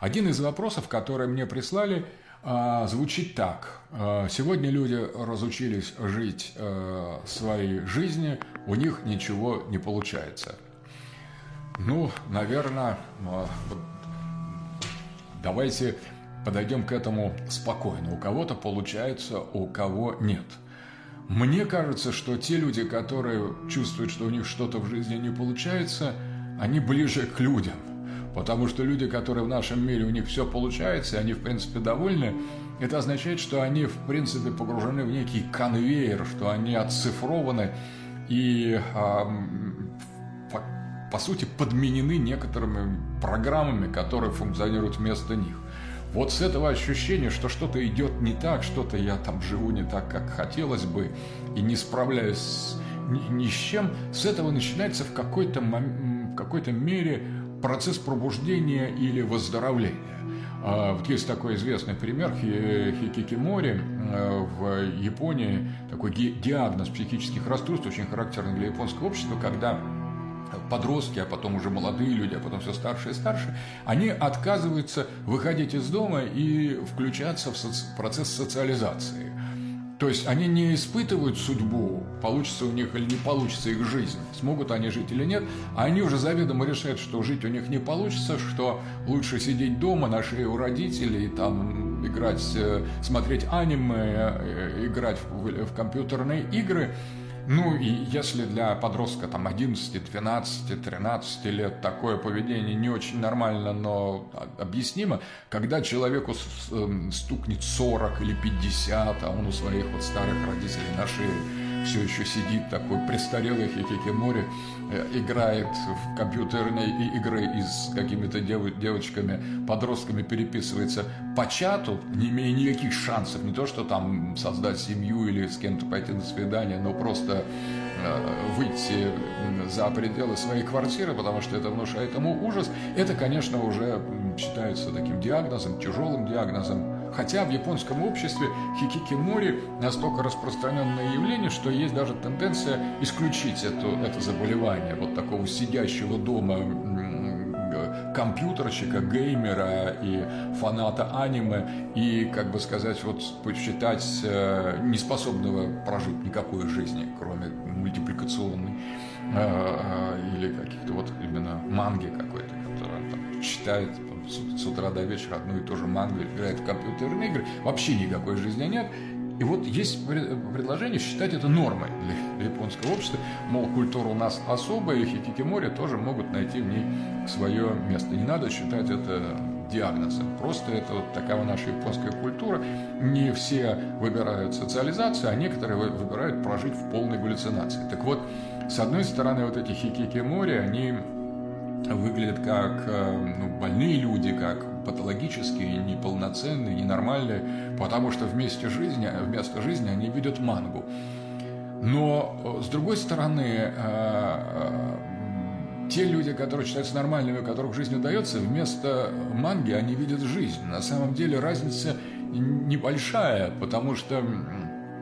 Один из вопросов, который мне прислали, звучит так. Сегодня люди разучились жить своей жизнью, у них ничего не получается. Ну, наверное, давайте подойдем к этому спокойно. У кого-то получается, у кого нет. Мне кажется, что те люди, которые чувствуют, что у них что-то в жизни не получается, они ближе к людям. Потому что люди, которые в нашем мире, у них все получается, и они, в принципе, довольны, это означает, что они, в принципе, погружены в некий конвейер, что они отцифрованы и, по сути, подменены некоторыми программами, которые функционируют вместо них. Вот с этого ощущения, что что-то идет не так, что-то я там живу не так, как хотелось бы, и не справляюсь ни с чем, с этого начинается в какой-то мере процесс пробуждения или выздоровления. Вот есть такой известный пример хикикомори в Японии, такой диагноз психических расстройств, очень характерный для японского общества, когда подростки, а потом уже молодые люди, а потом все старше и старше, они отказываются выходить из дома и включаться в процесс социализации. То есть они не испытывают судьбу, получится у них или не получится их жизнь, смогут они жить или нет, а они уже заведомо решают, что жить у них не получится, что лучше сидеть дома на шее у родителей, там, играть, смотреть аниме, играть в компьютерные игры. Ну и если для подростка там, 11, 12, 13 лет такое поведение не очень нормально, но объяснимо, когда человеку стукнет 40 или 50, а он у своих вот старых родителей на шее все еще сидит такой престарелый хикикомори, играет в компьютерные игры и с какими-то девочками, подростками переписывается по чату, не имея никаких шансов, не то что там создать семью или с кем-то пойти на свидание, но просто выйти за пределы своей квартиры, потому что это внушает ему ужас, это, конечно, уже считается таким диагнозом, тяжелым диагнозом. Хотя в японском обществе хикикомори настолько распространенное явление, что есть даже тенденция исключить это заболевание вот такого сидящего дома компьютерщика, геймера и фаната аниме, и, как бы сказать, вот почитать неспособного прожить никакой жизни, кроме мультипликационной или каких-то вот именно манги какой-то, которая там читает с утра до вечера одну и ту же мангу, играет в компьютерные игры, вообще никакой жизни нет. И вот есть предложение считать это нормой для японского общества, мол, культура у нас особая, и хикикомори тоже могут найти в ней свое место. Не надо считать это диагнозом, просто это вот такая наша японская культура. Не все выбирают социализацию, а некоторые выбирают прожить в полной галлюцинации. Так вот, с одной стороны, вот эти хикикомори, они выглядят как больные люди, как патологические, неполноценные, ненормальные, потому что вместо жизни они видят мангу. Но, с другой стороны, те люди, которые считаются нормальными, у которых жизнь удается, вместо манги они видят жизнь. На самом деле разница небольшая, потому что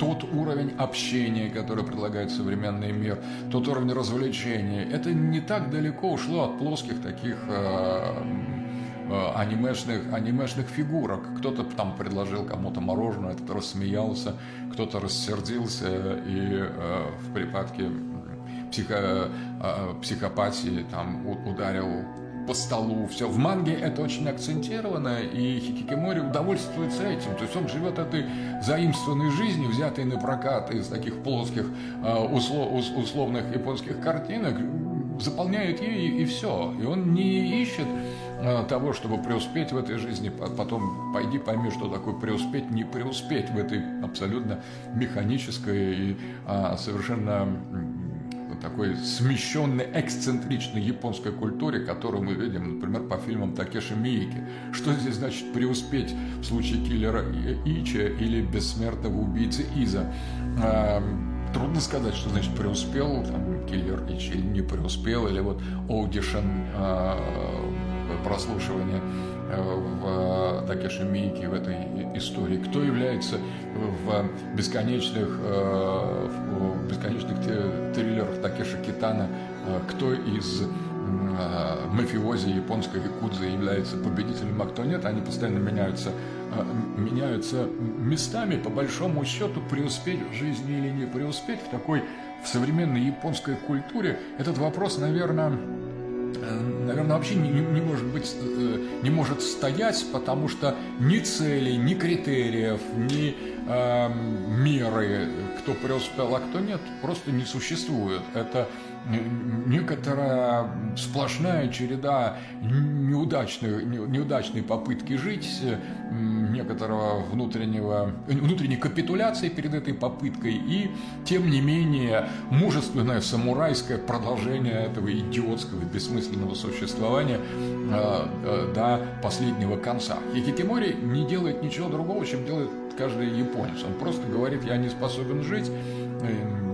тот уровень общения, который предлагает современный мир, тот уровень развлечения, это не так далеко ушло от плоских таких анимешных фигурок. Кто-то там предложил кому-то мороженое, кто-то рассмеялся, кто-то рассердился, и в припадке психопатии там ударил по столу, все. В манге это очень акцентировано, и хикикомори удовольствуется этим. То есть он живет этой заимствованной жизнью, взятой на прокат из таких плоских условных японских картинок, заполняет ею и все. И он не ищет того, чтобы преуспеть в этой жизни, потом пойди пойми, что такое преуспеть, не преуспеть в этой абсолютно механической и совершенно такой смещенной, эксцентричной японской культуре, которую мы видим, например, по фильмам Такеши Миике. Что здесь значит преуспеть в случае Киллера Ичи или бессмертного убийцы Иза? Трудно сказать, что значит преуспел там, Киллер Ичи, или не преуспел, или вот аудишн, прослушивание в Такеши Миике в этой истории. Кто является в бесконечных триллерах Такеши Китано, кто из мафиози японской якудзы является победителем, а кто нет. Они постоянно меняются местами, по большому счету, преуспеть в жизни или не преуспеть. В современной японской культуре этот вопрос, наверное, вообще не может стоять, потому что ни целей, ни критериев, ни меры, кто преуспел, а кто нет, просто не существует. Это некоторая сплошная череда неудачной попытки жить, некоторого внутренней капитуляции перед этой попыткой и, тем не менее, мужественное самурайское продолжение этого идиотского, бессмысленного существования до последнего конца. Хикикомори не делает ничего другого, чем делает каждый японец. Он просто говорит: я не способен жить,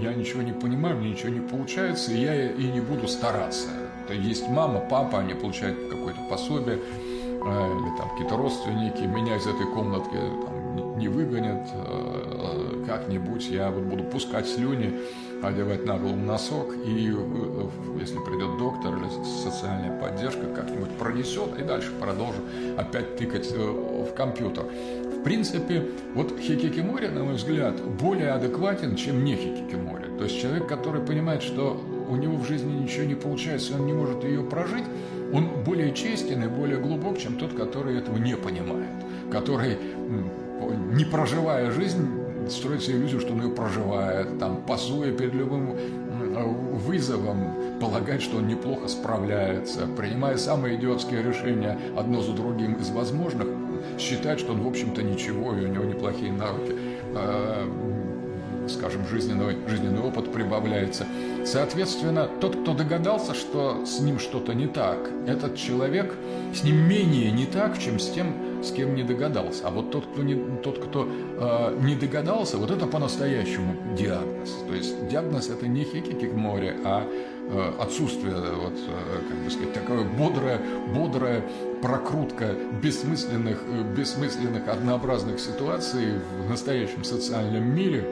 я ничего не понимаю, мне ничего не получается, и я и не буду стараться. То есть мама, папа, они получают какое-то пособие, или там какие-то родственники, меня из этой комнатки там не выгонят, как-нибудь я вот буду пускать слюни, одевать на голову носок, и если придет доктор или социальная поддержка, как-нибудь пронесет, и дальше продолжу опять тыкать в компьютер. В принципе, вот хикикомори, на мой взгляд, более адекватен, чем не хикикомори. То есть человек, который понимает, что у него в жизни ничего не получается, он не может ее прожить, он более честен и более глубок, чем тот, который этого не понимает, который, не проживая жизнь, строит себе иллюзию, что он ее проживает, там, пасуя перед любым вызовом, полагает, что он неплохо справляется, принимая самые идиотские решения одно за другим из возможных, считает, что он, в общем-то, ничего, и у него неплохие навыки, скажем, жизненный опыт прибавляется. Соответственно, тот, кто догадался, что с ним что-то не так, этот человек, с ним менее не так, чем с тем, с кем не догадался. А вот тот, кто не догадался, вот это по-настоящему диагноз. То есть диагноз – это не хикикомори, а отсутствие, вот, как бы сказать, такая бодрая прокрутка бессмысленных однообразных ситуаций в настоящем социальном мире,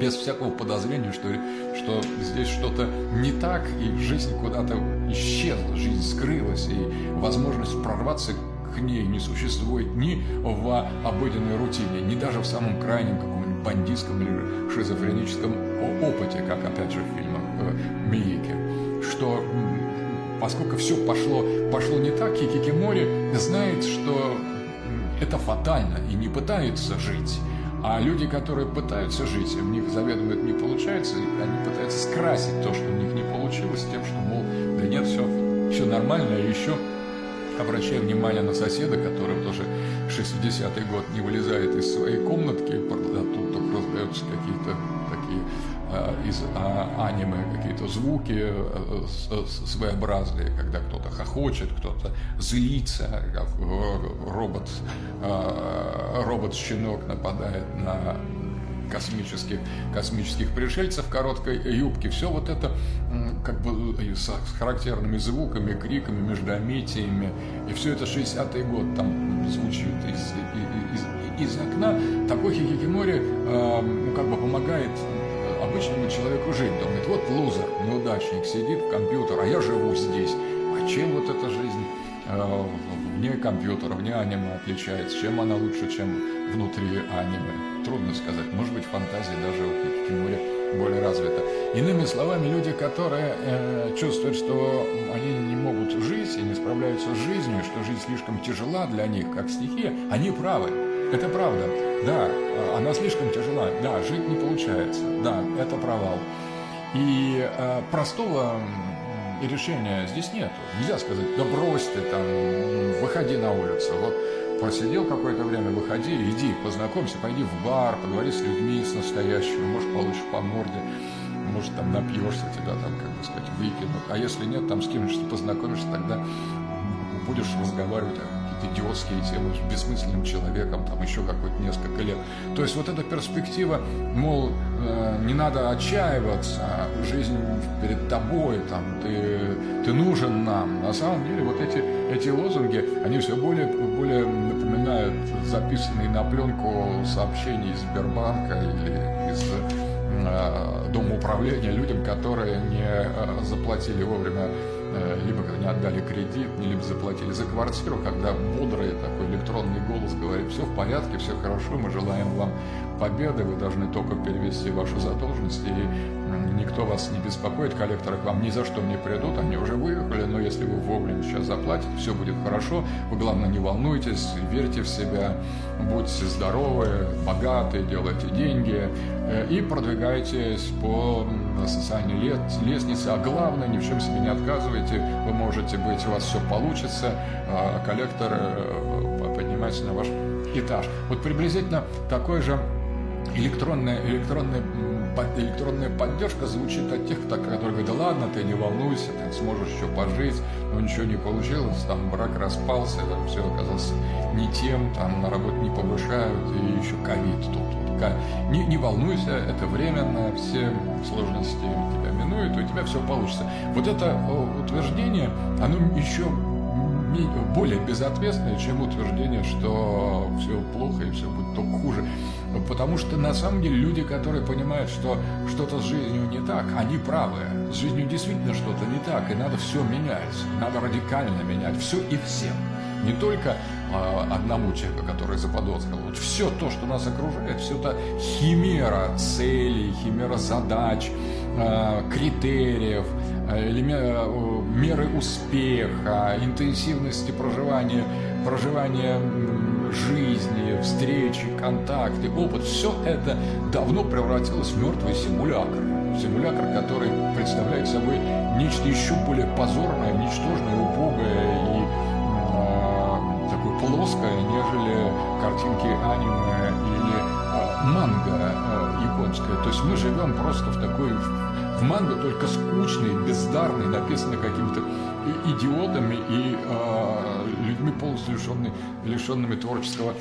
без всякого подозрения, что здесь что-то не так, и жизнь куда-то исчезла, жизнь скрылась, и возможность прорваться к ней не существует ни в обыденной рутине, ни даже в самом крайнем каком-нибудь бандитском или шизофреническом опыте, как, опять же, в фильмах Миике, что поскольку все пошло не так, хикикомори знает, что это фатально, и не пытается жить. А люди, которые пытаются жить, у них заведомо это не получается, они пытаются скрасить то, что у них не получилось, тем, что, мол, да нет, все нормально, а еще обращая внимание на соседа, который вот уже 60-й год не вылезает из своей комнатки, тут только раздаются какие-то такие из аниме какие-то звуки своеобразные, когда кто-то хохочет, кто-то злится, как робот-щенок нападает на космических пришельцев в короткой юбке. Все вот это как бы с характерными звуками, криками, междометиями. И все это 60-й год там звучит из окна. Такой хикикомори как бы помогает обычному человеку жить. Думает: вот лузер, неудачник, сидит в компьютере, а я живу здесь. А чем вот эта жизнь вне компьютера, вне аниме отличается? Чем она лучше, чем внутри аниме? Трудно сказать. Может быть, фантазия даже у хикикомори более развита. Иными словами, люди, которые чувствуют, что они не могут жить и не справляются с жизнью, что жизнь слишком тяжела для них, как стихия, они правы. Это правда. Да, она слишком тяжела. Да, жить не получается. Да, это провал. И простого решения здесь нету. Нельзя сказать: да брось ты там, выходи на улицу. Вот просидел какое-то время, выходи, иди, познакомься, пойди в бар, поговори с людьми, с настоящими, может, получишь по морде, может, там напьешься, тебя там, как бы сказать, выкинут. А если нет, там с кем-то познакомишься, тогда будешь разговаривать идиотские темы с бессмысленным человеком там еще какое-то несколько лет. То есть вот эта перспектива, мол, не надо отчаиваться, жизнь перед тобой, там, ты нужен нам. На самом деле вот эти лозунги, они все более напоминают записанные на пленку сообщения из Сбербанка или из Дома управления людям, которые не заплатили вовремя либо когда не отдали кредит, либо заплатили за квартиру, когда бодрый такой электронный голос говорит: все в порядке, все хорошо, мы желаем вам победы, вы должны только перевести вашу задолженность, и никто вас не беспокоит, коллекторы к вам ни за что не придут, они уже выехали, но если вы вовремя сейчас заплатите, все будет хорошо, вы, главное, не волнуйтесь, верьте в себя, будьте здоровы, богаты, делайте деньги и продвигайтесь по социальной лестнице, а главное, ни в чем себе не отказывайте, вы можете быть, у вас все получится, а коллектор поднимается на ваш этаж. Вот приблизительно такой же электронная поддержка звучит от тех, которые говорят: да ладно, ты не волнуйся, ты сможешь еще пожить, но ничего не получилось, там брак распался, там все оказалось не тем, там на работу не повышают, и еще ковид тут. Не волнуйся, это временно, все сложности тебя минуют, у тебя все получится. Вот это утверждение, оно еще более безответственное, чем утверждение, что все плохо и все будет только хуже. Потому что на самом деле люди, которые понимают, что что-то с жизнью не так, они правы. С жизнью действительно что-то не так, и надо все менять, надо радикально менять, все и всем. Не только одному человеку, который заподозрил. Вот все то, что нас окружает, все это химера целей, химера задач, критериев, меры успеха, интенсивности проживания жизни, встречи, контакты, опыт. Все это давно превратилось в мертвый симулятор. Симулятор, который представляет собой нечто еще более позорное, ничтожное, убогое и такое плоское, нежели картинки аниме или манга японская. То есть мы живем просто в такой манго, только скучный, бездарный, написанный какими-то идиотами и людьми, полностью лишенными творческого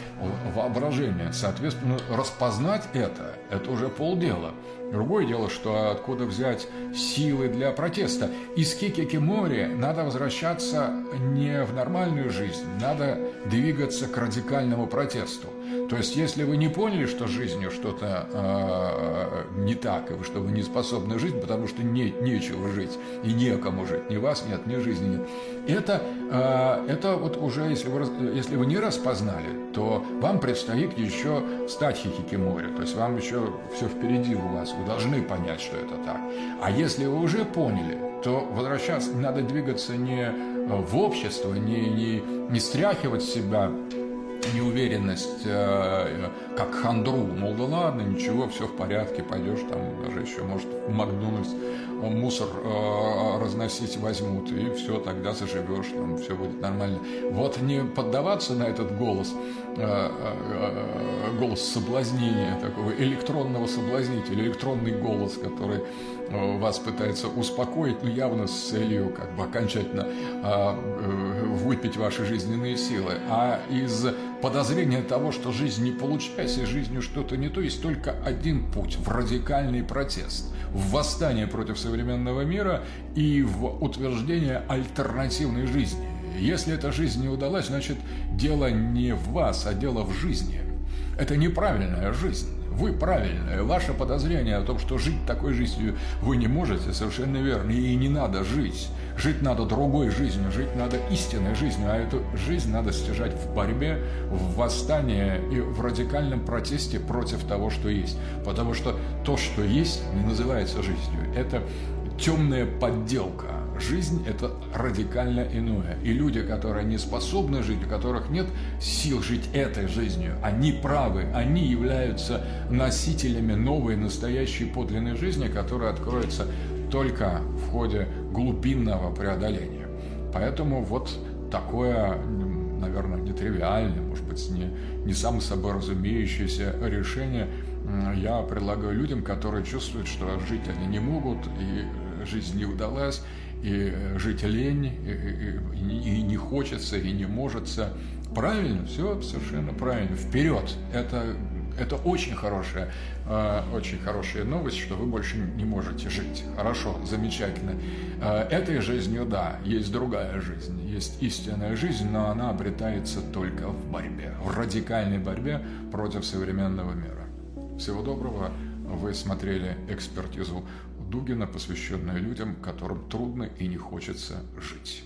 воображения. Соответственно, распознать это уже полдела. Другое дело, что откуда взять силы для протеста. Из хикикомори надо возвращаться не в нормальную жизнь, надо двигаться к радикальному протесту. То есть, если вы не поняли, что с жизнью что-то не так, и что вы не способны жить, потому что нечего жить и некому жить, ни вас нет, ни жизни нет. Это вот уже, если вы не распознали, то вам предстоит еще стать хикикомори. То есть вам еще все впереди у вас, вы должны понять, что это так. А если вы уже поняли, то возвращаться надо, двигаться не в общество, не стряхивать с себя неуверенность, как хандру, мол, да ладно, ничего, все в порядке, пойдешь там, даже еще, может, в Макдональдс мусор разносить возьмут, и все, тогда заживешь, там все будет нормально. Вот не поддаваться на этот голос соблазнения, такого электронного соблазнителя, электронный голос, который вас пытается успокоить, но явно с целью как бы окончательно выпить ваши жизненные силы, а из подозрения того, что жизнь не получается, жизнью что-то не то, есть только один путь – в радикальный протест, в восстание против современного мира и в утверждение альтернативной жизни. Если эта жизнь не удалась, значит, дело не в вас, а дело в жизни. Это неправильная жизнь. Вы правильные. Ваше подозрение о том, что жить такой жизнью вы не можете, совершенно верно. И не надо жить. Жить надо другой жизнью, жить надо истинной жизнью. А эту жизнь надо стяжать в борьбе, в восстании и в радикальном протесте против того, что есть. Потому что то, что есть, не называется жизнью. Это темная подделка. Жизнь – это радикально иное. И люди, которые не способны жить, у которых нет сил жить этой жизнью, они правы, они являются носителями новой, настоящей, подлинной жизни, которая откроется только в ходе глубинного преодоления. Поэтому вот такое, наверное, нетривиальное, может быть, не само собой разумеющееся решение я предлагаю людям, которые чувствуют, что жить они не могут, и жизнь не удалась, и жить лень, и не хочется, и не можется. Правильно, все совершенно правильно. Вперед! Это очень хорошая новость, что вы больше не можете жить. Хорошо, замечательно. Этой жизнью, да, есть другая жизнь, есть истинная жизнь, но она обретается только в борьбе, в радикальной борьбе против современного мира. Всего доброго. Вы смотрели экспертизу Дугина, посвященная людям, которым трудно и не хочется жить.